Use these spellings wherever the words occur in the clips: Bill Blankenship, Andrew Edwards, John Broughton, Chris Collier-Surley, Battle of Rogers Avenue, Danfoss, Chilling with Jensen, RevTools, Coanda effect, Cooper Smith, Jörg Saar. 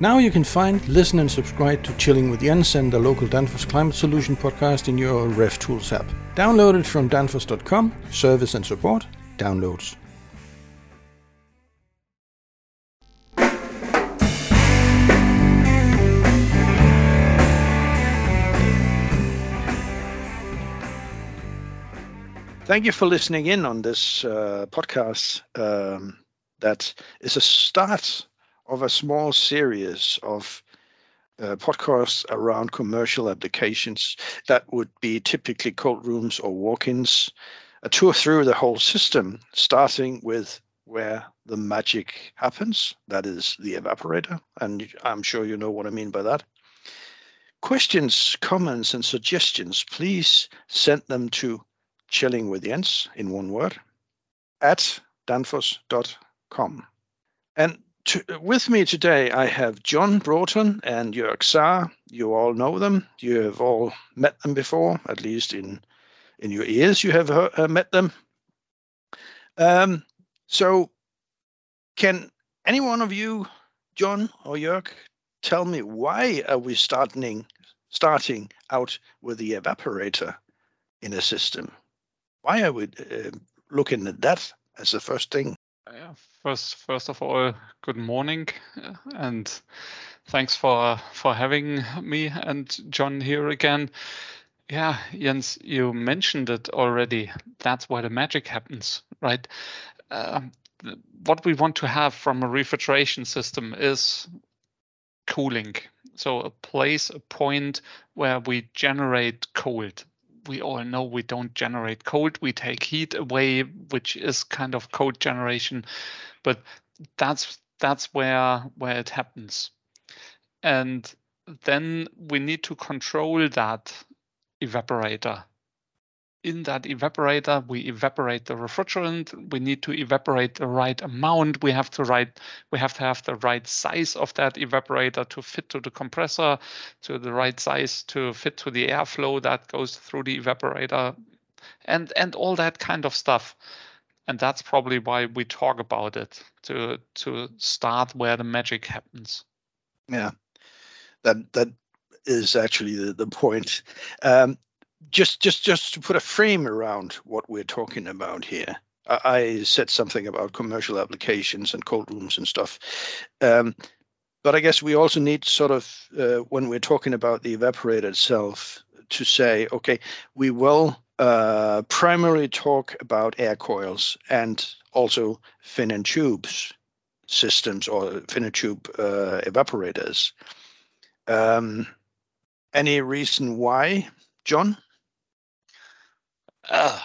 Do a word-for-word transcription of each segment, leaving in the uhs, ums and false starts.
Now you can find, listen and subscribe to Chilling with Jensen, the local Danfoss climate solution podcast, in your RevTools app. Download it from danfoss dot com, service and support, downloads. Thank you for listening in on this uh, podcast um, that is a start of a small series of uh, podcasts around commercial applications that would be typically cold rooms or walk-ins, a tour through the whole system, starting with where the magic happens, that is the evaporator, and I'm sure you know what I mean by that. Questions, comments, and suggestions, please send them to Chilling with Jens, in one word, at danfoss dot com. And to, with me today, I have John Broughton and Jörg Saar. You all know them. You have all met them before, at least in in your ears you have heard, uh, met them. Um, so can any one of you, John or Jörg, tell me why are we starting, starting out with the evaporator in a system? Why are we uh, looking at that as the first thing? Yeah, first, first of all, good morning, and thanks for for having me and John here again. Yeah, Jens, you mentioned it already. That's where the magic happens, right? Uh, what we want to have from a refrigeration system is cooling. So a place, a point where we generate cold. We all know we don't generate cold. We take heat away, which is kind of cold generation, but that's that's where where it happens. And then we need to control that evaporator. In that evaporator, we evaporate the refrigerant. We need to evaporate the right amount. We have to right, we have to have the right size of that evaporator to fit to the compressor, to the right size to fit to the airflow that goes through the evaporator, and and all that kind of stuff. And that's probably why we talk about it, to to start where the magic happens. Yeah, that that is actually the, the point. Um, Just, just, just to put a frame around what we're talking about here, I, I said something about commercial applications and cold rooms and stuff, um, but I guess we also need sort of uh, when we're talking about the evaporator itself to say, okay, we will uh, primarily talk about air coils and also fin and tubes systems or fin and tube uh, evaporators. Um, any reason why, John? Uh,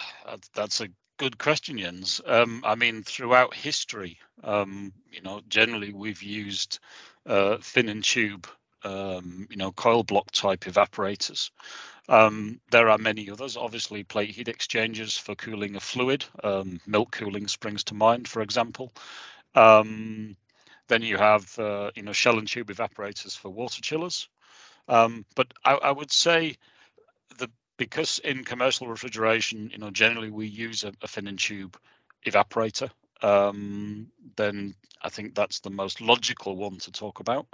that's a good question, Jens. Um, I mean, throughout history, um, you know, generally we've used uh, thin and tube, um, you know, coil block type evaporators. Um, there are many others, obviously plate heat exchangers for cooling a fluid. Um, milk cooling springs to mind, for example. Um, then you have, uh, you know, shell and tube evaporators for water chillers. Um, but I, I would say the Because in commercial refrigeration, you know, generally we use a, a fin and tube evaporator, um, then I think that's the most logical one to talk about.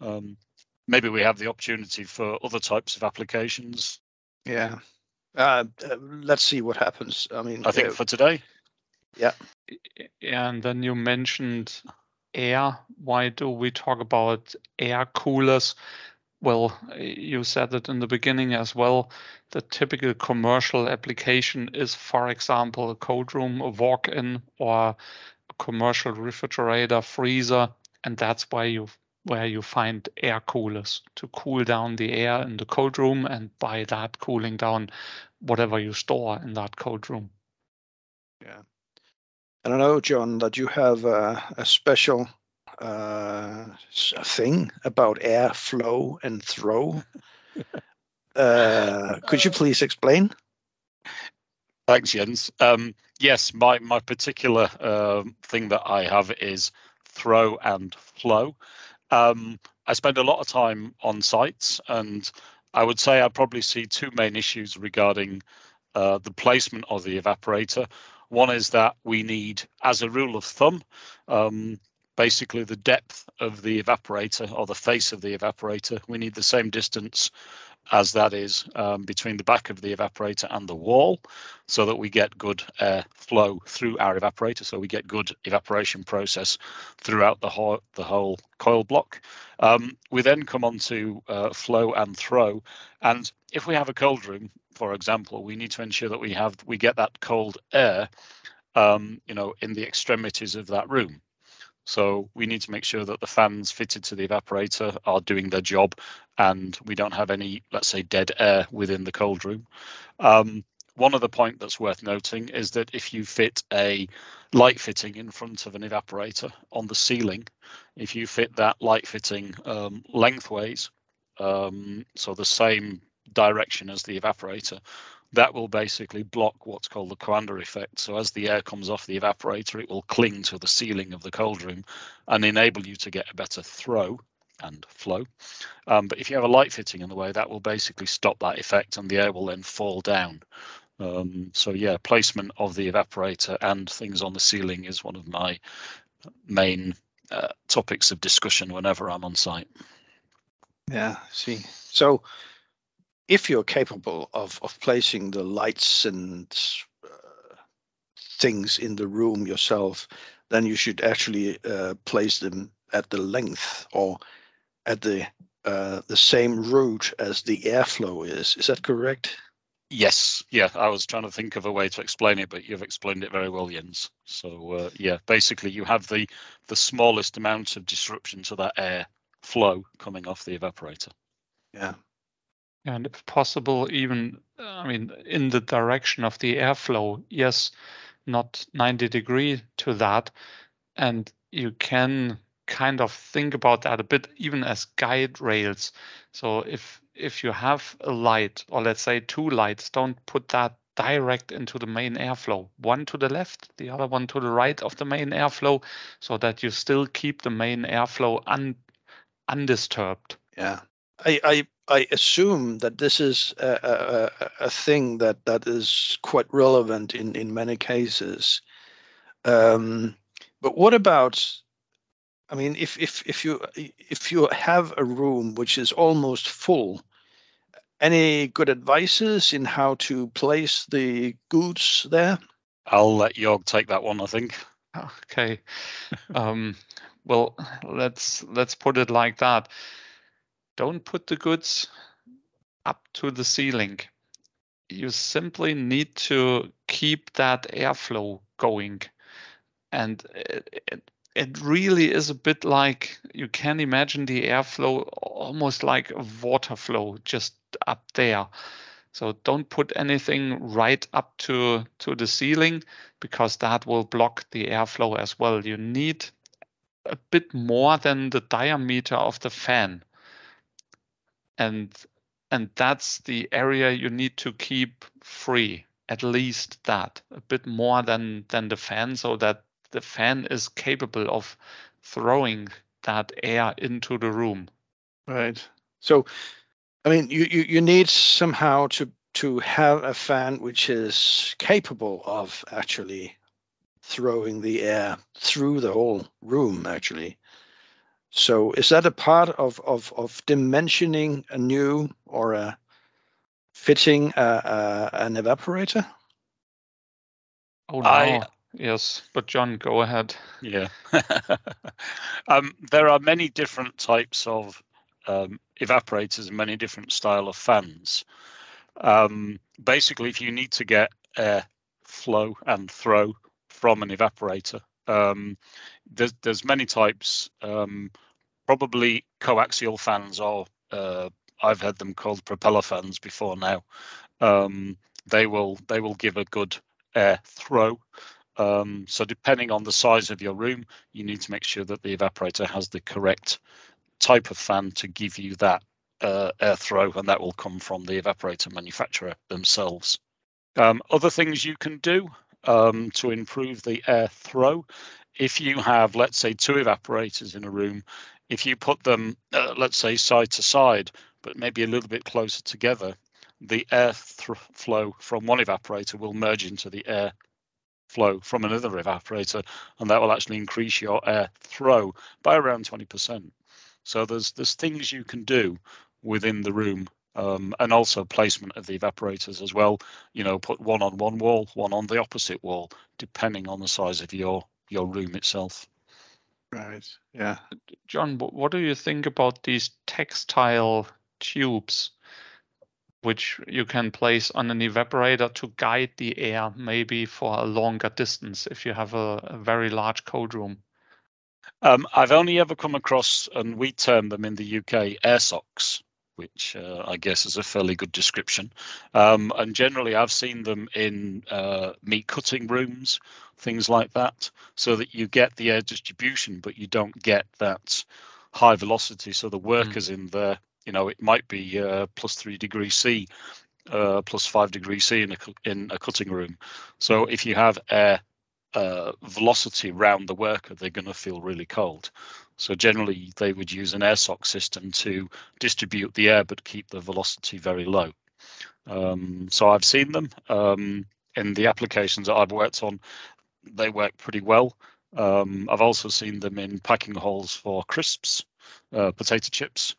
Um, maybe we have the opportunity for other types of applications. Yeah. Uh, let's see what happens. I mean, I think uh, for today. Yeah. And then you mentioned air. Why do we talk about air coolers? Well, you said it in the beginning as well. The typical commercial application is, for example, a cold room, a walk-in, or a commercial refrigerator, freezer, and that's why you where you find air coolers to cool down the air in the cold room, and by that cooling down whatever you store in that cold room. Yeah, and I know, John, that you have a, a special uh thing about air flow and throw. Uh could you please explain? Thanks, Jens. Um yes, my my particular uh, thing that I have is throw and flow. um I spend a lot of time on sites, and I would say I probably see two main issues regarding uh the placement of the evaporator. One is that we need, as a rule of thumb, um basically the depth of the evaporator or the face of the evaporator. We need the same distance as that is um, between the back of the evaporator and the wall, so that we get good air flow through our evaporator, so we get good evaporation process throughout the whole, the whole coil block. Um, we then come on to uh, flow and throw, and if we have a cold room, for example, we need to ensure that we have we get that cold air um, you know, in the extremities of that room. So we need to make sure that the fans fitted to the evaporator are doing their job and we don't have any, let's say, dead air within the cold room. Um, one other point that's worth noting is that if you fit a light fitting in front of an evaporator on the ceiling, if you fit that light fitting um, lengthways, um, so the same direction as the evaporator, that will basically block what's called the Coanda effect. So as the air comes off the evaporator, it will cling to the ceiling of the cold room and enable you to get a better throw and flow. Um, but if you have a light fitting in the way, that will basically stop that effect and the air will then fall down. Um, so yeah, placement of the evaporator and things on the ceiling is one of my main uh, topics of discussion whenever I'm on site. Yeah, see. So, if you're capable of, of placing the lights and uh, things in the room yourself, then you should actually uh, place them at the length or at the uh, the same route as the airflow is. Is that correct? Yes. Yeah, I was trying to think of a way to explain it, but you've explained it very well, Jens. So uh, yeah, basically you have the the smallest amount of disruption to that air flow coming off the evaporator. Yeah. And if possible, even, I mean, in the direction of the airflow, yes, not ninety degree to that. And you can kind of think about that a bit, even as guide rails. So if if you have a light, or let's say two lights, don't put that direct into the main airflow, one to the left, the other one to the right of the main airflow, so that you still keep the main airflow un, undisturbed. Yeah. I, I I assume that this is a, a, a thing that, that is quite relevant in, in many cases. Um, but what about, I mean, if, if if you if you have a room which is almost full, any good advices in how to place the goods there? I'll let Jörg take that one, I think. Okay. um, well, let's let's put it like that. Don't put the goods up to the ceiling. You simply need to keep that airflow going. And it, it, it really is a bit like, you can imagine the airflow almost like a water flow just up there. So don't put anything right up to, to the ceiling, because that will block the airflow as well. You need a bit more than the diameter of the fan. And and that's the area you need to keep free, at least that, a bit more than, than the fan, so that the fan is capable of throwing that air into the room. Right. So, I mean, you, you, you need somehow to, to have a fan which is capable of actually throwing the air through the whole room, actually. So is that a part of, of, of dimensioning a new or a fitting uh, uh, an evaporator? Oh, no. I, yes, but John, go ahead. Yeah. um, there are many different types of um, evaporators and many different style of fans. Um, basically, if you need to get air flow and throw from an evaporator, Um, there's, there's many types, um, probably coaxial fans, or uh, I've heard them called propeller fans before now. Um, they will they will give a good air throw. Um, so depending on the size of your room, you need to make sure that the evaporator has the correct type of fan to give you that uh, air throw, and that will come from the evaporator manufacturer themselves. Um, other things you can do Um, to improve the air throw. If you have, let's say, two evaporators in a room, if you put them, uh, let's say, side to side, but maybe a little bit closer together, the air th flow from one evaporator will merge into the air flow from another evaporator, and that will actually increase your air throw by around twenty percent. So there's there's things you can do within the room, um, and also placement of the evaporators as well. You know, put one on one wall, one on the opposite wall, depending on the size of your your room itself. Right. Yeah. John, what do you think about these textile tubes, which you can place on an evaporator to guide the air maybe for a longer distance if you have a, a very large cold room? Um, I've only ever come across, and we term them in the U K, air socks, which uh, I guess is a fairly good description. Um, and generally I've seen them in uh, meat cutting rooms, things like that, so that you get the air distribution, but you don't get that high velocity. So the workers mm. in there, you know, it might be uh, plus three degrees C, uh, plus five degrees C in a, in a cutting room. So if you have air uh, velocity round the worker, they're going to feel really cold. So generally they would use an air sock system to distribute the air, but keep the velocity very low. Um, so I've seen them um, in the applications that I've worked on. They work pretty well. Um, I've also seen them in packing holes for crisps, uh, potato chips.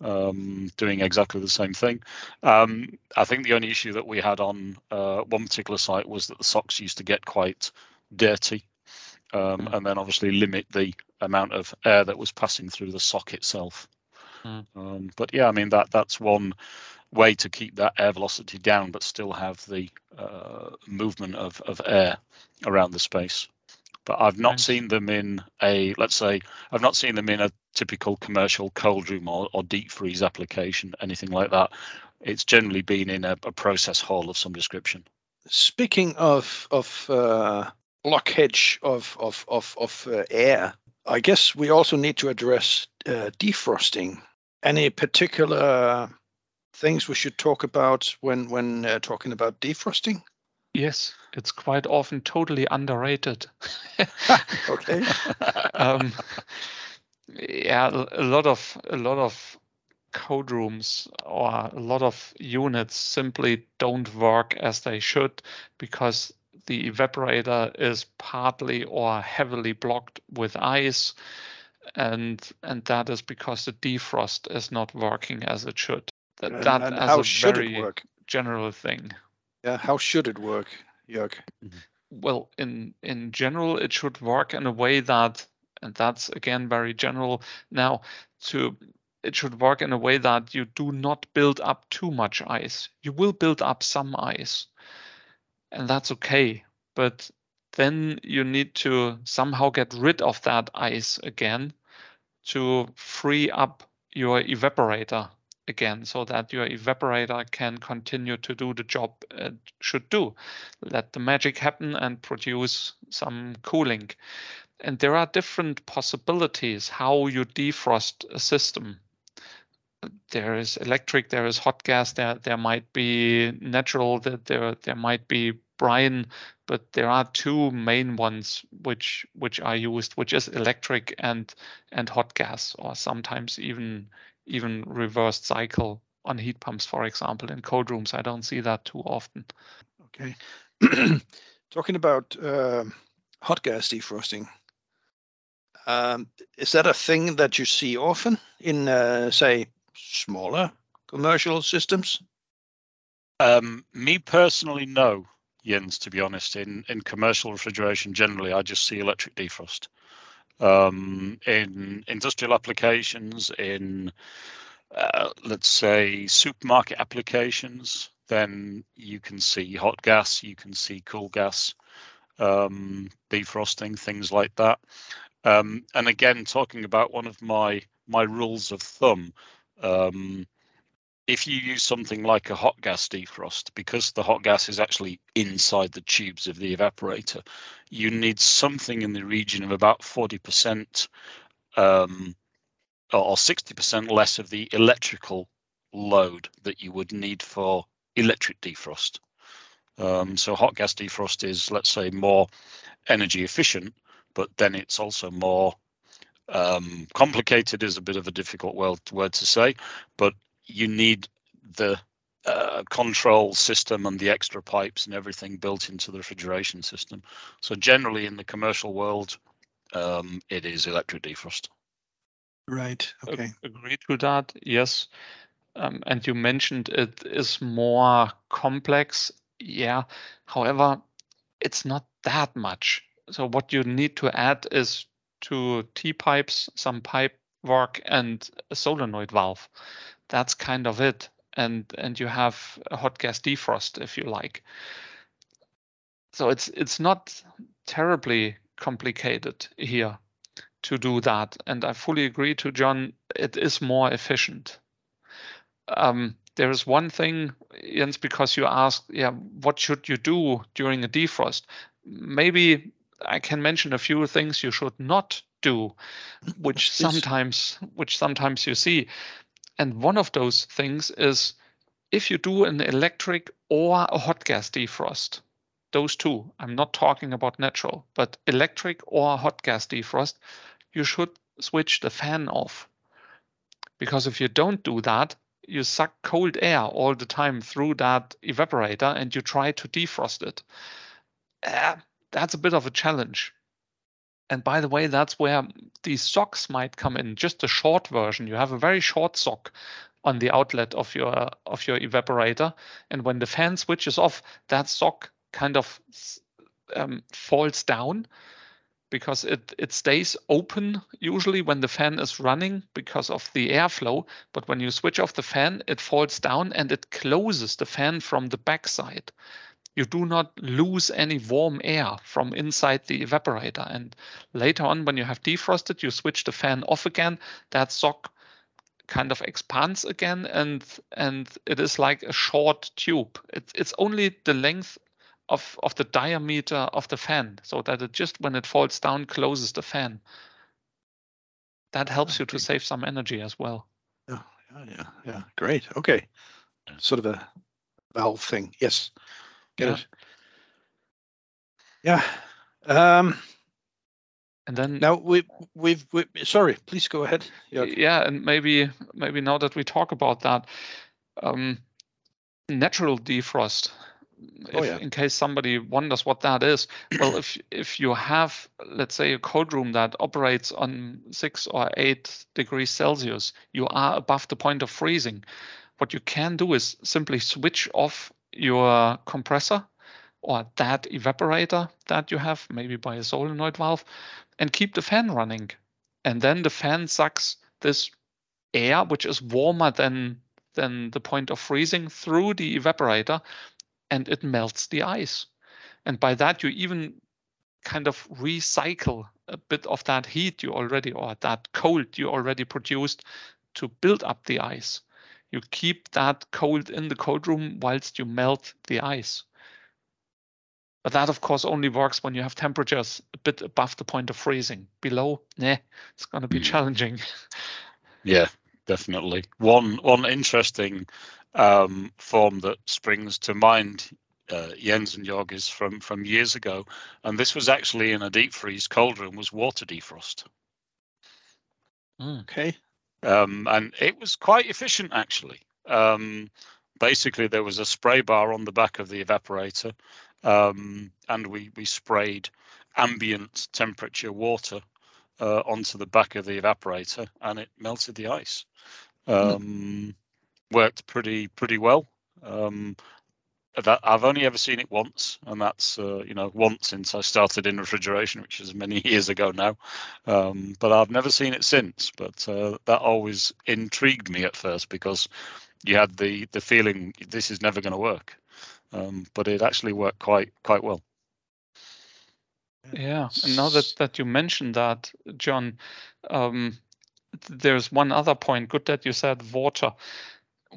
Um, doing exactly the same thing. Um, I think the only issue that we had on uh, one particular site was that the socks used to get quite dirty, um, mm. and then obviously limit the amount of air that was passing through the sock itself. Mm. Um, but yeah, I mean, that that's one way to keep that air velocity down, but still have the uh, movement of, of air around the space. But I've not nice. seen them in a, let's say, I've not seen them in a typical commercial cold room or, or deep freeze application, anything like that. It's generally been in a, a process hall of some description. Speaking of of uh, blockage of of of of uh, air, I guess we also need to address uh, defrosting. Any particular things we should talk about when when uh, talking about defrosting? Yes, it's quite often totally underrated. Okay. um, yeah, a lot of a lot of code rooms or a lot of units simply don't work as they should because the evaporator is partly or heavily blocked with ice, and and that is because the defrost is not working as it should. That, and, that and as how a should very it work? General thing. Yeah, how should it work, Jörg? Well, in in general, it should work in a way that, and that's again very general now, to it should work in a way that you do not build up too much ice. You will build up some ice, and that's okay. But then you need to somehow get rid of that ice again to free up your evaporator again, so that your evaporator can continue to do the job it should do. Let the magic happen and produce some cooling. And there are different possibilities how you defrost a system. There is electric, there is hot gas, there there might be natural, that there there might be brine, but there are two main ones which which are used, which is electric and and hot gas, or sometimes even even reversed cycle on heat pumps, for example. In cold rooms, I don't see that too often. Okay. Talking about uh, hot gas defrosting, um, is that a thing that you see often in, uh, say, smaller commercial systems? Um, me personally, no, Jens, to be honest. In, in commercial refrigeration, generally, I just see electric defrost. Um, in industrial applications, in uh, let's say supermarket applications, then you can see hot gas, you can see cool gas, um, defrosting, things like that. Um, and again, talking about one of my my rules of thumb, um, if you use something like a hot gas defrost, because the hot gas is actually inside the tubes of the evaporator, you need something in the region of about forty percent um, or sixty percent less of the electrical load that you would need for electric defrost. Um, so hot gas defrost is, let's say, more energy efficient, but then it's also more um, complicated, is a bit of a difficult word to say, but you need the uh, control system and the extra pipes and everything built into the refrigeration system. So generally in the commercial world, um, it is electric defrost. Right. Okay. A- agree to that. Yes. Um, and you mentioned it is more complex. Yeah. However, it's not that much. So what you need to add is two T-pipes, some pipe work, and a solenoid valve. That's kind of it. And and you have a hot gas defrost, if you like. So it's it's not terribly complicated here to do that. And I fully agree to John, it is more efficient. Um, there is one thing, Jens, because you asked, yeah, what should you do during a defrost? Maybe I can mention a few things you should not do, which sometimes which sometimes you see. And one of those things is if you do an electric or a hot gas defrost, those two, I'm not talking about natural, but electric or hot gas defrost, you should switch the fan off. Because if you don't do that, you suck cold air all the time through that evaporator and you try to defrost it. Uh, that's a bit of a challenge. And by the way, that's where these socks might come in, just a short version. You have a very short sock on the outlet of your of your evaporator. And when the fan switches off, that sock kind of um, falls down because it, it stays open usually when the fan is running because of the airflow. But when you switch off the fan, it falls down and it closes the fan from the backside. You do not lose any warm air from inside the evaporator. And later on, when you have defrosted, you switch the fan off again, that sock kind of expands again, and and it is like a short tube. It's, it's only the length of, of the diameter of the fan, so that it just, when it falls down, closes the fan. That helps okay. you to save some energy as well. Yeah, yeah, yeah, yeah. Great, okay. Sort of a valve thing, yes. Get yeah. it. Yeah. Um, and then now we we've, we've sorry, please go ahead. Yeah. yeah, and maybe maybe now that we talk about that, um, natural defrost. If, oh, yeah. In case somebody wonders what that is, well, if if you have, let's say, a cold room that operates on six or eight degrees Celsius, you are above the point of freezing. What you can do is simply switch off your compressor or that evaporator that you have, maybe by a solenoid valve, and keep the fan running. And then the fan sucks this air, which is warmer than than the point of freezing, through the evaporator, and it melts the ice. And by that, you even kind of recycle a bit of that heat you already, or that cold you already produced, to build up the ice. You keep that cold in the cold room whilst you melt the ice. But that, of course, only works when you have temperatures a bit above the point of freezing. Below, nah, it's going to be challenging. Yeah, definitely. One one interesting um, form that springs to mind, uh, Jens and Jörg, is from, from years ago. And this was actually in a deep freeze cold room, was water defrost. Mm. Okay. Um, and it was quite efficient, actually. Um, basically, there was a spray bar on the back of the evaporator, um, and we, we sprayed ambient temperature water uh, onto the back of the evaporator, and it melted the ice. Um, mm. Worked pretty pretty well. Um, that, I've only ever seen it once, and that's uh, you know once since I started in refrigeration, which is many years ago now, um, but I've never seen it since. But uh, that always intrigued me at first, because you had the the feeling this is never going to work, um, but it actually worked quite quite well. Yeah, and now that that you mentioned that, John, um, there's one other point. Good that you said water.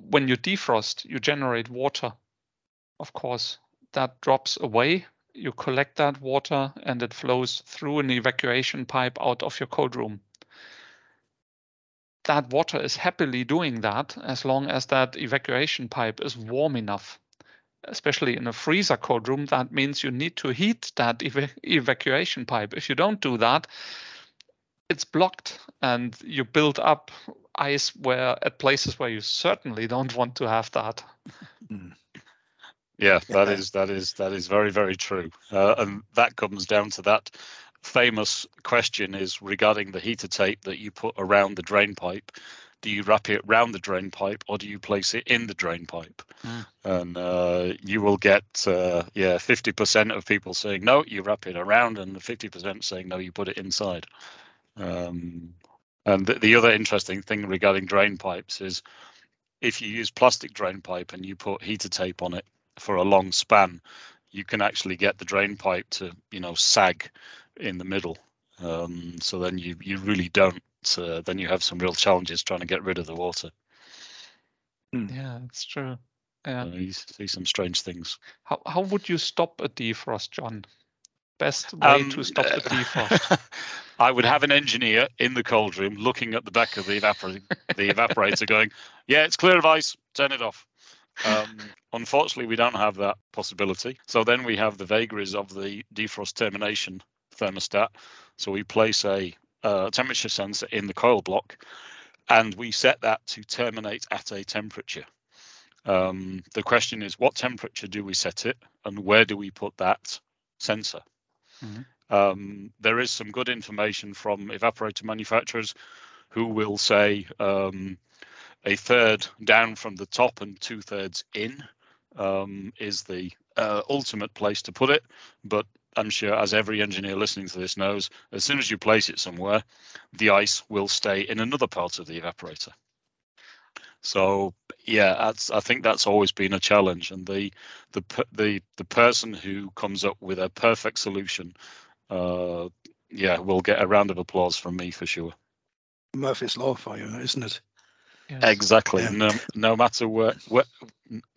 When you defrost, you generate water. Of course, that drops away. You collect that water and it flows through an evacuation pipe out of your cold room. That water is happily doing that as long as that evacuation pipe is warm enough. Especially in a freezer cold room, that means you need to heat that ev- evacuation pipe. If you don't do that, it's blocked and you build up ice where at places where you certainly don't want to have that. Mm. Yeah, that is that is that is very, very true. Uh, and that comes down to that famous question is regarding the heater tape that you put around the drain pipe. Do you wrap it round the drain pipe or do you place it in the drain pipe? Mm. And uh, you will get, uh, yeah, fifty percent of people saying, no, you wrap it around, and the fifty percent saying, no, you put it inside. Um, and th the other interesting thing regarding drain pipes is if you use plastic drain pipe and you put heater tape on it for a long span, you can actually get the drain pipe to, you know, sag in the middle. Um, so then you, you really don't. Uh, then you have some real challenges trying to get rid of the water. Yeah, that's true. Yeah, uh, you see some strange things. How how would you stop a defrost, John? Best way um, to stop a defrost? I would have an engineer in the cold room looking at the back of the evaporator, the evaporator, going, "Yeah, it's clear of ice. Turn it off." Um, unfortunately, we don't have that possibility. So then we have the vagaries of the defrost termination thermostat. So we place a Uh, temperature sensor in the coil block, and we set that to terminate at a temperature. Um, the question is, what temperature do we set it, and where do we put that sensor? Mm-hmm. Um, there is some good information from evaporator manufacturers who will say um, a third down from the top and two thirds in um, is the uh, ultimate place to put it, but I'm sure, as every engineer listening to this knows, as soon as you place it somewhere, the ice will stay in another part of the evaporator. So yeah, that's, I think that's always been a challenge, and the the the the person who comes up with a perfect solution, uh, yeah, will get a round of applause from me for sure. Murphy's law for you, isn't it? Yes. Exactly. Yeah. No, no matter where, where,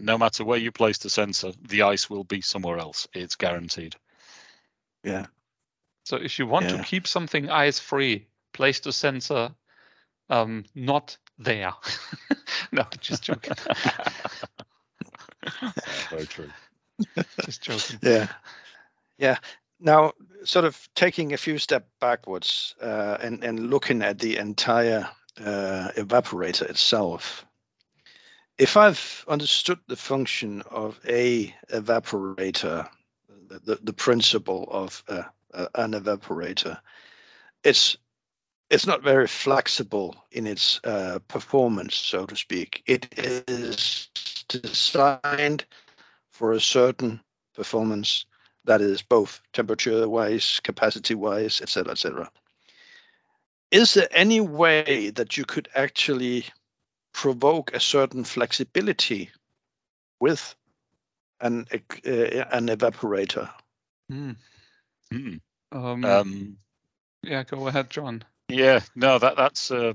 no matter where you place the sensor, the ice will be somewhere else. It's guaranteed. Yeah. So if you want yeah. to keep something ice free, place the sensor um, not there. No, just joking. Very true. Just joking. Yeah. Yeah. Now, sort of taking a few steps backwards uh, and, and looking at the entire uh, evaporator itself. If I've understood the function of a evaporator, The, the principle of uh, uh, an evaporator, it's it's not very flexible in its uh, performance, so to speak. It is designed for a certain performance that is both temperature-wise, capacity-wise, et cetera, et cetera. Is there any way that you could actually provoke a certain flexibility with An, uh, an evaporator? Mm. Mm. Um, um, yeah, go ahead, John. Yeah, no, that that's a,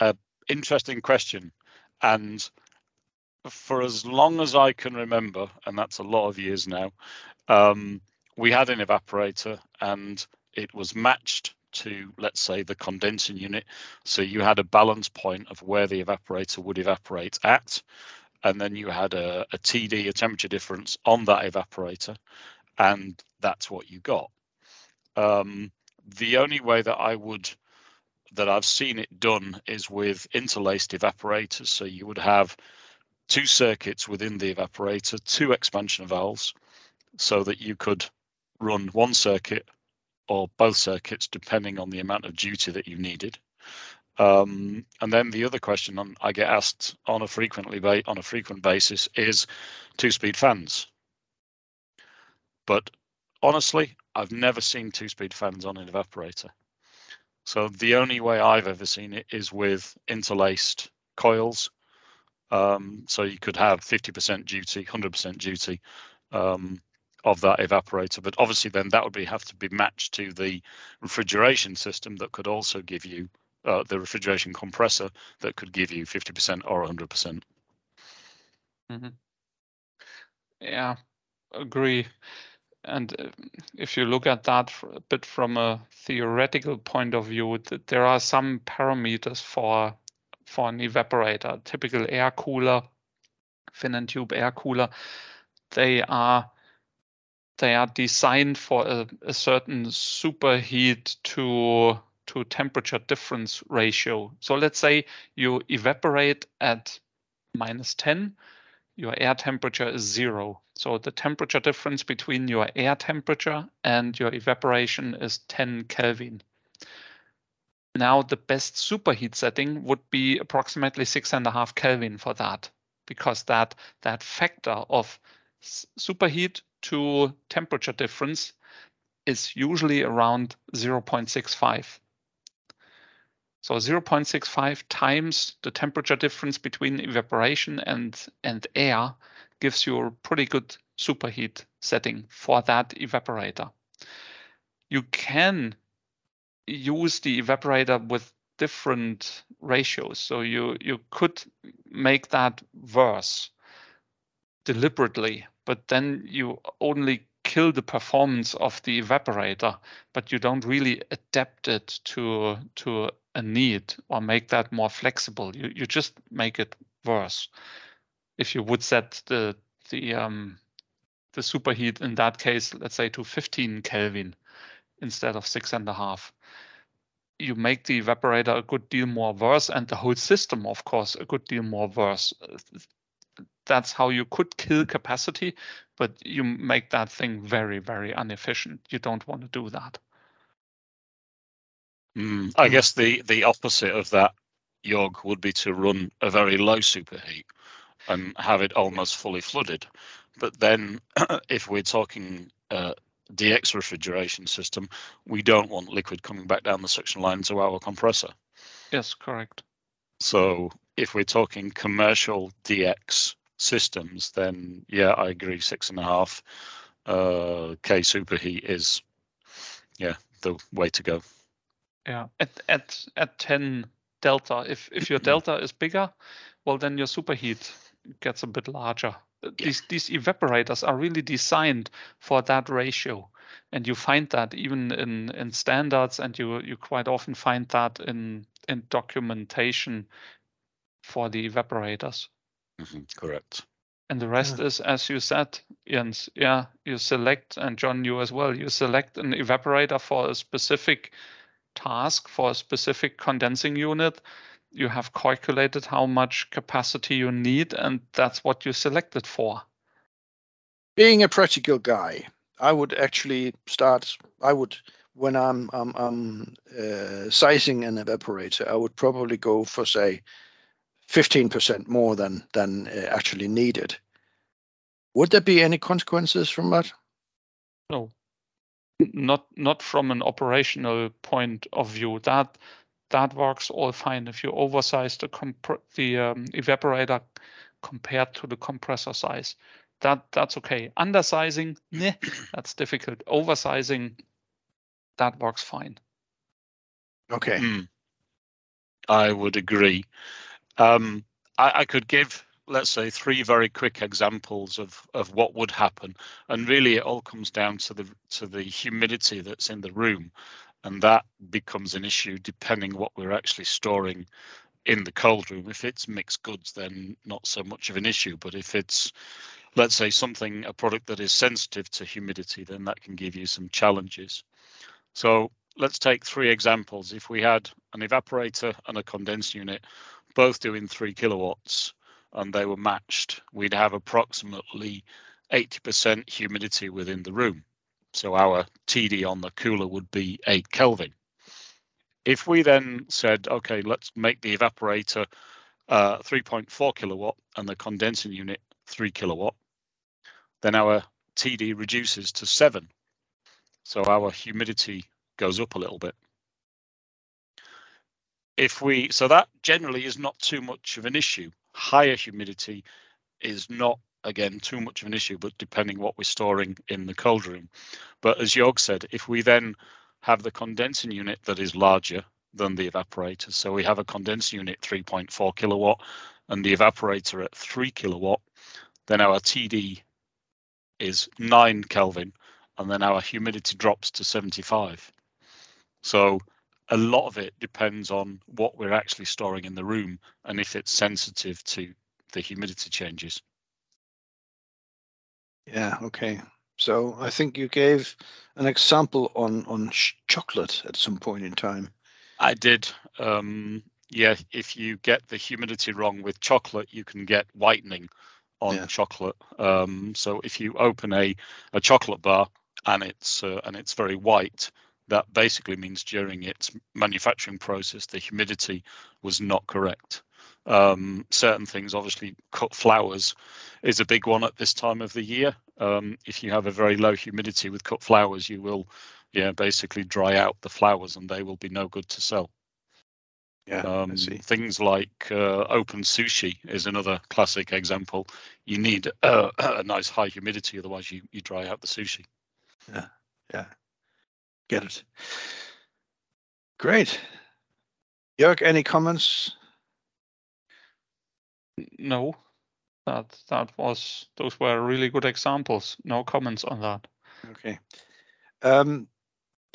a interesting question, and for as long as I can remember, and that's a lot of years now, um, we had an evaporator, and it was matched to, let's say, the condensing unit, so you had a balance point of where the evaporator would evaporate at. And then you had a, a T D, a temperature difference, on that evaporator, and that's what you got. Um, the only way that I would, that I've seen it done, is with interlaced evaporators. So you would have two circuits within the evaporator, two expansion valves, so that you could run one circuit or both circuits depending on the amount of duty that you needed. Um, and then the other question I get asked on a frequently ba on a frequent basis is two-speed fans. But honestly, I've never seen two-speed fans on an evaporator. So the only way I've ever seen it is with interlaced coils. Um, so you could have fifty percent duty, one hundred percent duty um, of that evaporator. But obviously, then that would be have to be matched to the refrigeration system that could also give you Uh, the refrigeration compressor that could give you fifty percent or one hundred percent. Mm-hmm. Yeah, agree. And uh, if you look at that for a bit from a theoretical point of view, th there are some parameters for for an evaporator. Typical air cooler, fin and tube air cooler, they are they are designed for a, a certain superheat to to temperature difference ratio. So let's say you evaporate at minus ten, your air temperature is zero. So the temperature difference between your air temperature and your evaporation is ten Kelvin. Now the best superheat setting would be approximately six and a half Kelvin for that, because that that factor of superheat to temperature difference is usually around zero point six five. So zero point six five times the temperature difference between evaporation and, and air gives you a pretty good superheat setting for that evaporator. You can use the evaporator with different ratios. So you, you could make that worse deliberately, but then you only kill the performance of the evaporator, but you don't really adapt it to, to a need or make that more flexible. You, you just make it worse. If you would set the, the, um, the superheat in that case, let's say to fifteen Kelvin instead of six and a half, you make the evaporator a good deal more worse, and the whole system, of course, a good deal more worse. That's how you could kill capacity, but you make that thing very, very inefficient. You don't want to do that. Mm, I guess the, the opposite of that, Jörg, would be to run a very low superheat and have it almost fully flooded. But then if we're talking uh, D X refrigeration system, we don't want liquid coming back down the suction line to our compressor. Yes, correct. So if we're talking commercial D X systems, then yeah, I agree. Six and a half uh, K superheat is, yeah, the way to go. Yeah, at at at ten delta. If if your delta is bigger, well, then your superheat gets a bit larger. Yeah. These these evaporators are really designed for that ratio, and you find that even in in standards, and you you quite often find that in in documentation for the evaporators. Mm-hmm, correct. And the rest yeah. is, as you said, Jens, yeah, you select, and John, you as well, you select an evaporator for a specific task, for a specific condensing unit. You have calculated how much capacity you need, and that's what you selected for. Being a practical guy, I would actually start, I would, when I'm, I'm, I'm uh, sizing an evaporator, I would probably go for, say, fifteen percent more than than uh, actually needed. Would there be any consequences from that? No, not not from an operational point of view. That that works all fine. If you oversize the comp the um, evaporator compared to the compressor size, that that's okay. Undersizing, nah, that's difficult. Oversizing, that works fine. Okay, mm. I would agree. Um, I, I could give, let's say, three very quick examples of, of what would happen. And really, it all comes down to the to the humidity that's in the room. And that becomes an issue depending what we're actually storing in the cold room. If it's mixed goods, then not so much of an issue. But if it's, let's say, something, a product that is sensitive to humidity, then that can give you some challenges. So let's take three examples. If we had an evaporator and a condensed unit, both doing three kilowatts, and they were matched, we'd have approximately eighty percent humidity within the room. So our T D on the cooler would be eight Kelvin. If we then said, okay, let's make the evaporator uh, three point four kilowatt and the condensing unit three kilowatt, then our T D reduces to seven. So our humidity goes up a little bit. If we, so that generally is not too much of an issue. Higher humidity is not, again, too much of an issue, but depending what we're storing in the cold room. But as Jörg said, if we then have the condensing unit that is larger than the evaporator, so we have a condensing unit three point four kilowatt and the evaporator at three kilowatt, then our T D is nine Kelvin, and then our humidity drops to seventy-five. So a lot of it depends on what we're actually storing in the room and if it's sensitive to the humidity changes. Yeah, okay. So I think you gave an example on, on chocolate at some point in time. I did. Um, yeah, if you get the humidity wrong with chocolate, you can get whitening on yeah. chocolate. Um, so if you open a, a chocolate bar and it's uh, and it's very white, that basically means during its manufacturing process, the humidity was not correct. Um, certain things, obviously, cut flowers is a big one at this time of the year. Um, if you have a very low humidity with cut flowers, you will, yeah, basically dry out the flowers and they will be no good to sell. Yeah, um, I see. Things like uh, open sushi is another classic example. You need uh, a nice high humidity, otherwise you, you dry out the sushi. Yeah, yeah. Get it. Great. Jörg, any comments? No, that that was those were really good examples. No comments on that. Okay. Um,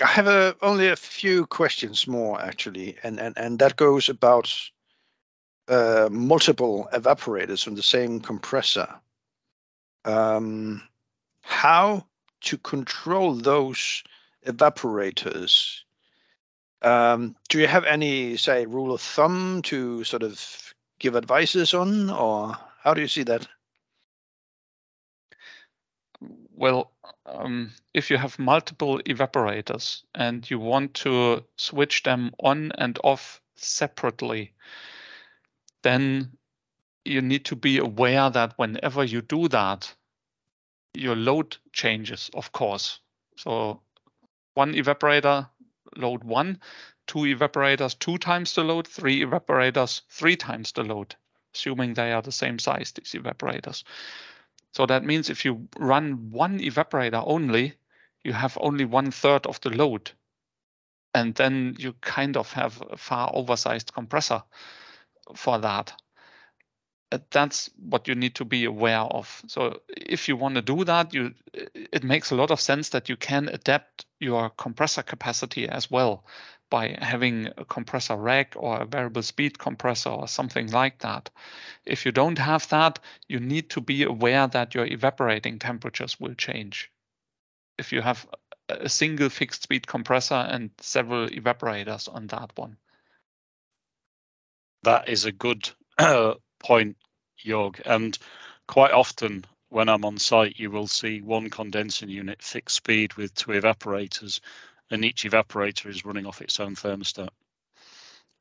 I have a, only a few questions more actually, and and and that goes about uh, multiple evaporators from the same compressor. Um, how to control those evaporators? Um, do you have any, say, rule of thumb to sort of give advices on, or how do you see that? Well, um, if you have multiple evaporators and you want to switch them on and off separately, then you need to be aware that whenever you do that, your load changes, of course. So one evaporator, load one, two evaporators, two times the load, three evaporators, three times the load, assuming they are the same size, these evaporators. So that means if you run one evaporator only, you have only one third of the load. And then you kind of have a far oversized compressor for that. That's what you need to be aware of. So if you want to do that, you it makes a lot of sense that you can adapt your compressor capacity as well by having a compressor rack or a variable speed compressor or something like that. If you don't have that, you need to be aware that your evaporating temperatures will change. If you have a single fixed speed compressor and several evaporators on that one. That is a good uh, point, Jörg, and quite often when I'm on site you will see one condensing unit fixed speed with two evaporators, and each evaporator is running off its own thermostat,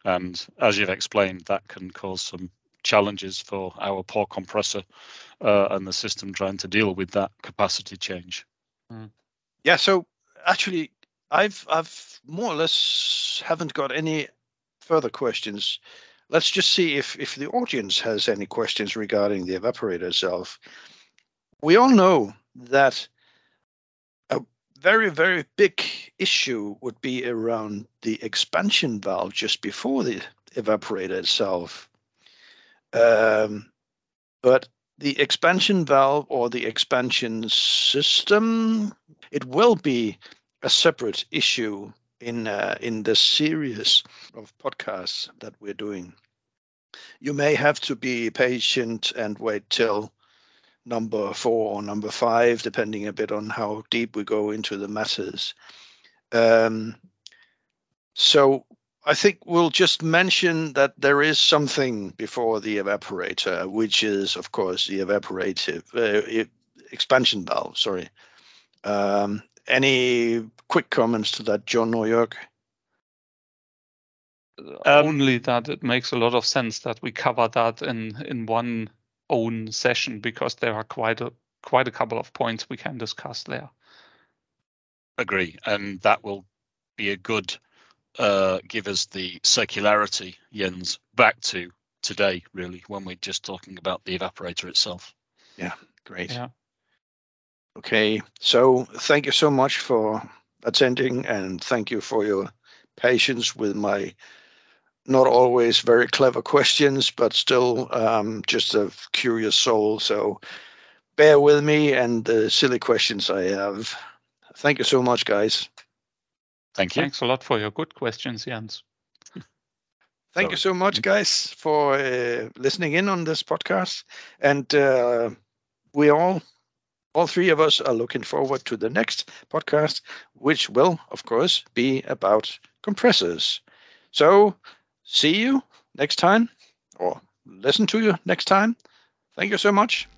and as you've explained, that can cause some challenges for our poor compressor uh, and the system trying to deal with that capacity change. Mm. Yeah, so actually I've I've more or less haven't got any further questions. Let's just see if, if the audience has any questions regarding the evaporator itself. We all know that a very, very big issue would be around the expansion valve just before the evaporator itself. Um, but the expansion valve or the expansion system, it will be a separate issue in uh, in the series of podcasts that we're doing. You may have to be patient and wait till number four or number five, depending a bit on how deep we go into the matters. Um, so I think we'll just mention that there is something before the evaporator, which is, of course, the evaporative uh, expansion valve, sorry. Um, Any quick comments to that, John or Jörg? Um, Only that it makes a lot of sense that we cover that in in one own session, because there are quite a quite a couple of points we can discuss there. Agree, and that will be a good uh, give us the circularity, Jens, back to today really when we're just talking about the evaporator itself. Yeah, great. Yeah. Okay, so thank you so much for attending, and thank you for your patience with my not always very clever questions, but still um, just a curious soul. So bear with me and the silly questions I have. Thank you so much, guys. Thank you. Thanks a lot for your good questions, Jens. Thank you so much, guys, for uh, listening in on this podcast. And uh, we all... All three of us are looking forward to the next podcast, which will, of course, be about compressors. So see you next time, or listen to you next time. Thank you so much.